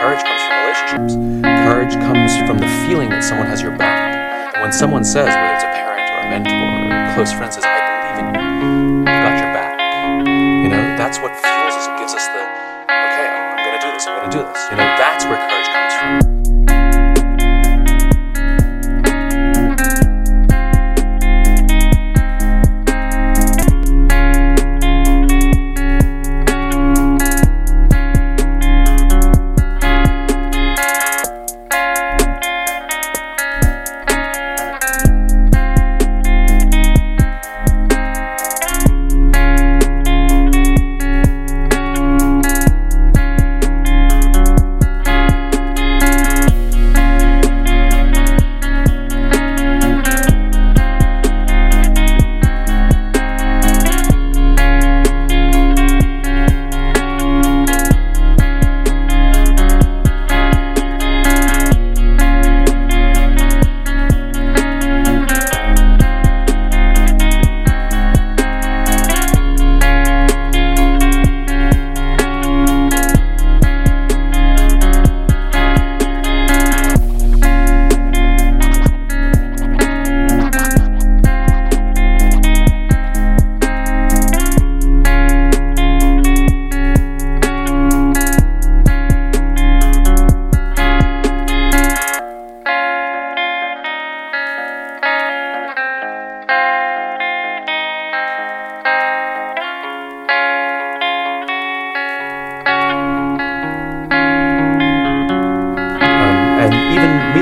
Courage comes from relationships. Courage comes from the feeling that someone has your back. And when someone says, whether it's a parent or a mentor or close friend says, I believe in you, I've got your back. You know, that's what fuels us and gives us the, okay, I'm going to do this. You know, that's where courage comes from.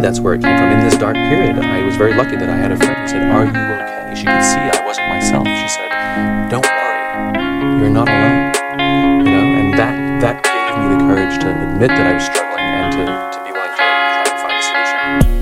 That's where it came from. In this dark period, I was very lucky that I had a friend who said, are you okay? She could see I wasn't myself. She said, don't worry, you're not alone. You know, and that gave me the courage to admit that I was struggling and to be willing to try and find a solution.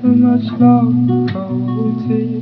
Much love, cold tea.